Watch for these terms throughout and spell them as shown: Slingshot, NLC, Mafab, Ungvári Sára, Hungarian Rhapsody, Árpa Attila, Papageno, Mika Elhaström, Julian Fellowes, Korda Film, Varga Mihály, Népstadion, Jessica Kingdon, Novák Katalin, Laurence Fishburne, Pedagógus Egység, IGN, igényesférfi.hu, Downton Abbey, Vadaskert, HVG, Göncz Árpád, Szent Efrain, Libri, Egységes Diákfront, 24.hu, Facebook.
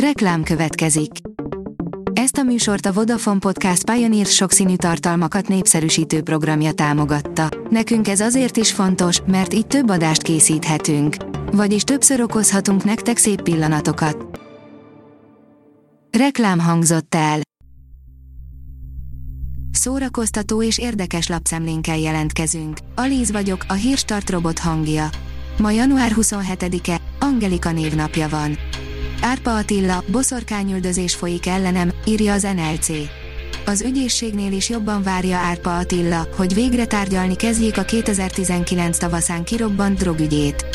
Reklám következik. Ezt a műsort a Vodafone Podcast Pioneer sokszínű tartalmakat népszerűsítő programja támogatta. Nekünk ez azért is fontos, mert így több adást készíthetünk. Vagyis többször okozhatunk nektek szép pillanatokat. Reklám hangzott el. Szórakoztató és érdekes lapszemlénkkel jelentkezünk. Alíz vagyok, a Hírstart robot hangja. Ma január 27-e, Angelika névnapja van. Árpa Attila, boszorkányüldözés folyik ellenem, írja az NLC. Az ügyészségnél is jobban várja Árpa Attila, hogy végre tárgyalni kezdjék a 2019 tavaszán kirobbant drogügyét.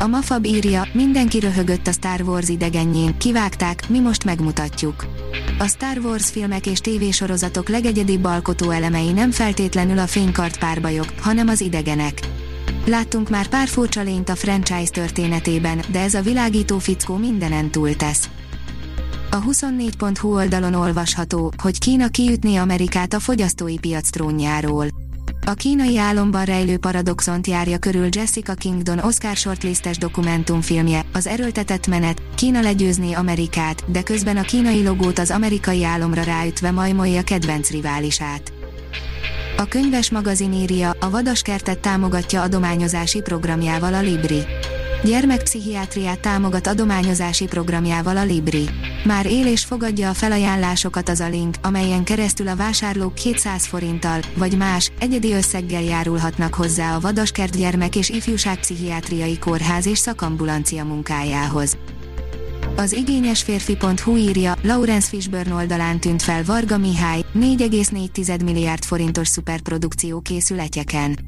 A Mafab írja, mindenki röhögött a Star Wars idegenjén, kivágták, mi most megmutatjuk. A Star Wars filmek és tévésorozatok legegyedibb alkotó elemei nem feltétlenül a fénykard párbajok, hanem az idegenek. Láttunk már pár furcsa lényt a franchise történetében, de ez a világító fickó mindenen túltesz. A 24.hu oldalon olvasható, hogy Kína kiütné Amerikát a fogyasztói piac trónjáról. A kínai álomban rejlő paradoxont járja körül Jessica Kingdon Oscar shortlistes dokumentumfilmje, az erőltetett menet, Kína legyőzné Amerikát, de közben a kínai logót az amerikai álomra ráütve majmolja kedvenc riválisát. A könyves magazin írja, a Vadaskertet támogatja adományozási programjával a Libri. Gyermekpszichiátriát támogat adományozási programjával a Libri. Már él és fogadja a felajánlásokat az a link, amelyen keresztül a vásárlók 200 forinttal, vagy más, egyedi összeggel járulhatnak hozzá a Vadaskert gyermek- és ifjúságpszichiátriai kórház és szakambulancia munkájához. Az igényesférfi.hu írja, Laurence Fishburne oldalán tűnt fel Varga Mihály, 4,4 milliárd forintos szuperprodukció készül Etyeken.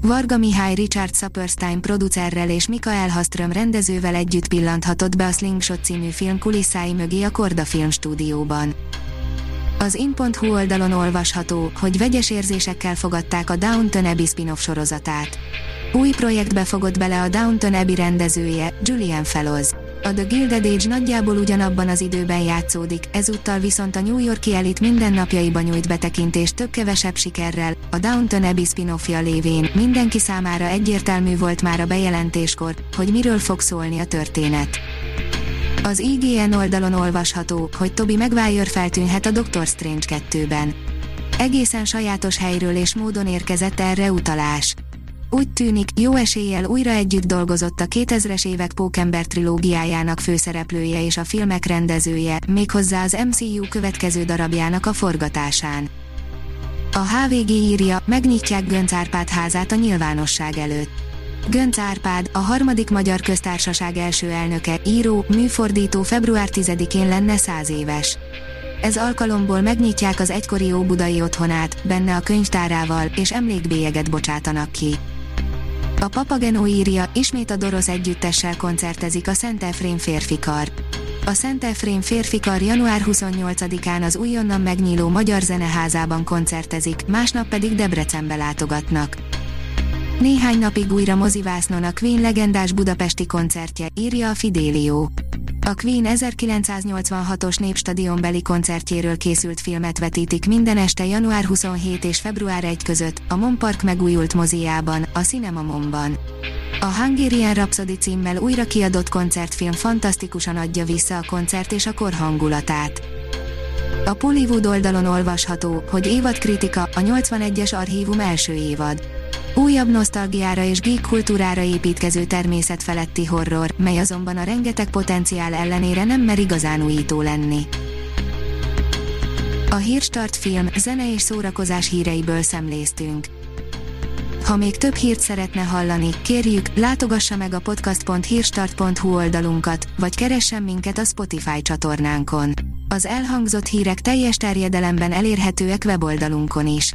Varga Mihály Richard Saperstein producerrel és Mika Elhaström rendezővel együtt pillanthatott be a Slingshot című film kulisszái mögé a Korda Film stúdióban. Az in.hu oldalon olvasható, hogy vegyes érzésekkel fogadták a Downton Abbey spin-off sorozatát. Új projektbe fogott bele a Downton Abbey rendezője, Julian Fellowes. A The Gilded Age nagyjából ugyanabban az időben játszódik, ezúttal viszont a New York-i elit mindennapjaiba nyújt betekintést több-kevesebb sikerrel, a Downton Abbey spin-offja lévén mindenki számára egyértelmű volt már a bejelentéskor, hogy miről fog szólni a történet. Az IGN oldalon olvasható, hogy Toby Maguire feltűnhet a Doctor Strange 2-ben. Egészen sajátos helyről és módon érkezett erre utalás. Úgy tűnik, jó eséllyel újra együtt dolgozott a 2000-es évek pókember trilógiájának főszereplője és a filmek rendezője, méghozzá az MCU következő darabjának a forgatásán. A HVG írja, megnyitják Göncz Árpád házát a nyilvánosság előtt. Göncz Árpád, a harmadik magyar köztársaság első elnöke, író, műfordító február 10-én lenne 100 éves. Ez alkalomból megnyitják az egykori óbudai otthonát, benne a könyvtárával, és emlékbélyeget bocsátanak ki. A Papageno írja, ismét a Dorosz együttessel koncertezik a Szent Efrain férfikar. A Szent Efrain férfikar január 28-án az újonnan megnyíló Magyar Zeneházában koncertezik, másnap pedig Debrecenbe látogatnak. Néhány napig újra mozivásznon a Queen legendás budapesti koncertje, írja a Fidelio. A Queen 1986-os Népstadionbeli koncertjéről készült filmet vetítik minden este január 27 és február 1 között, a Montpark megújult moziában, a Cinema Monban. A Hungarian Rhapsody címmel újra kiadott koncertfilm fantasztikusan adja vissza a koncert és a kor hangulatát. A Pollywood oldalon olvasható, hogy évadkritika, a 81-es archívum első évad. Újabb nosztalgiára és geek kultúrára építkező természetfeletti horror, mely azonban a rengeteg potenciál ellenére nem mer igazán újító lenni. A Hírstart film, zene és szórakozás híreiből szemléztünk. Ha még több hírt szeretne hallani, kérjük, látogassa meg a podcast.hírstart.hu oldalunkat, vagy keressen minket a Spotify csatornánkon. Az elhangzott hírek teljes terjedelemben elérhetőek weboldalunkon is.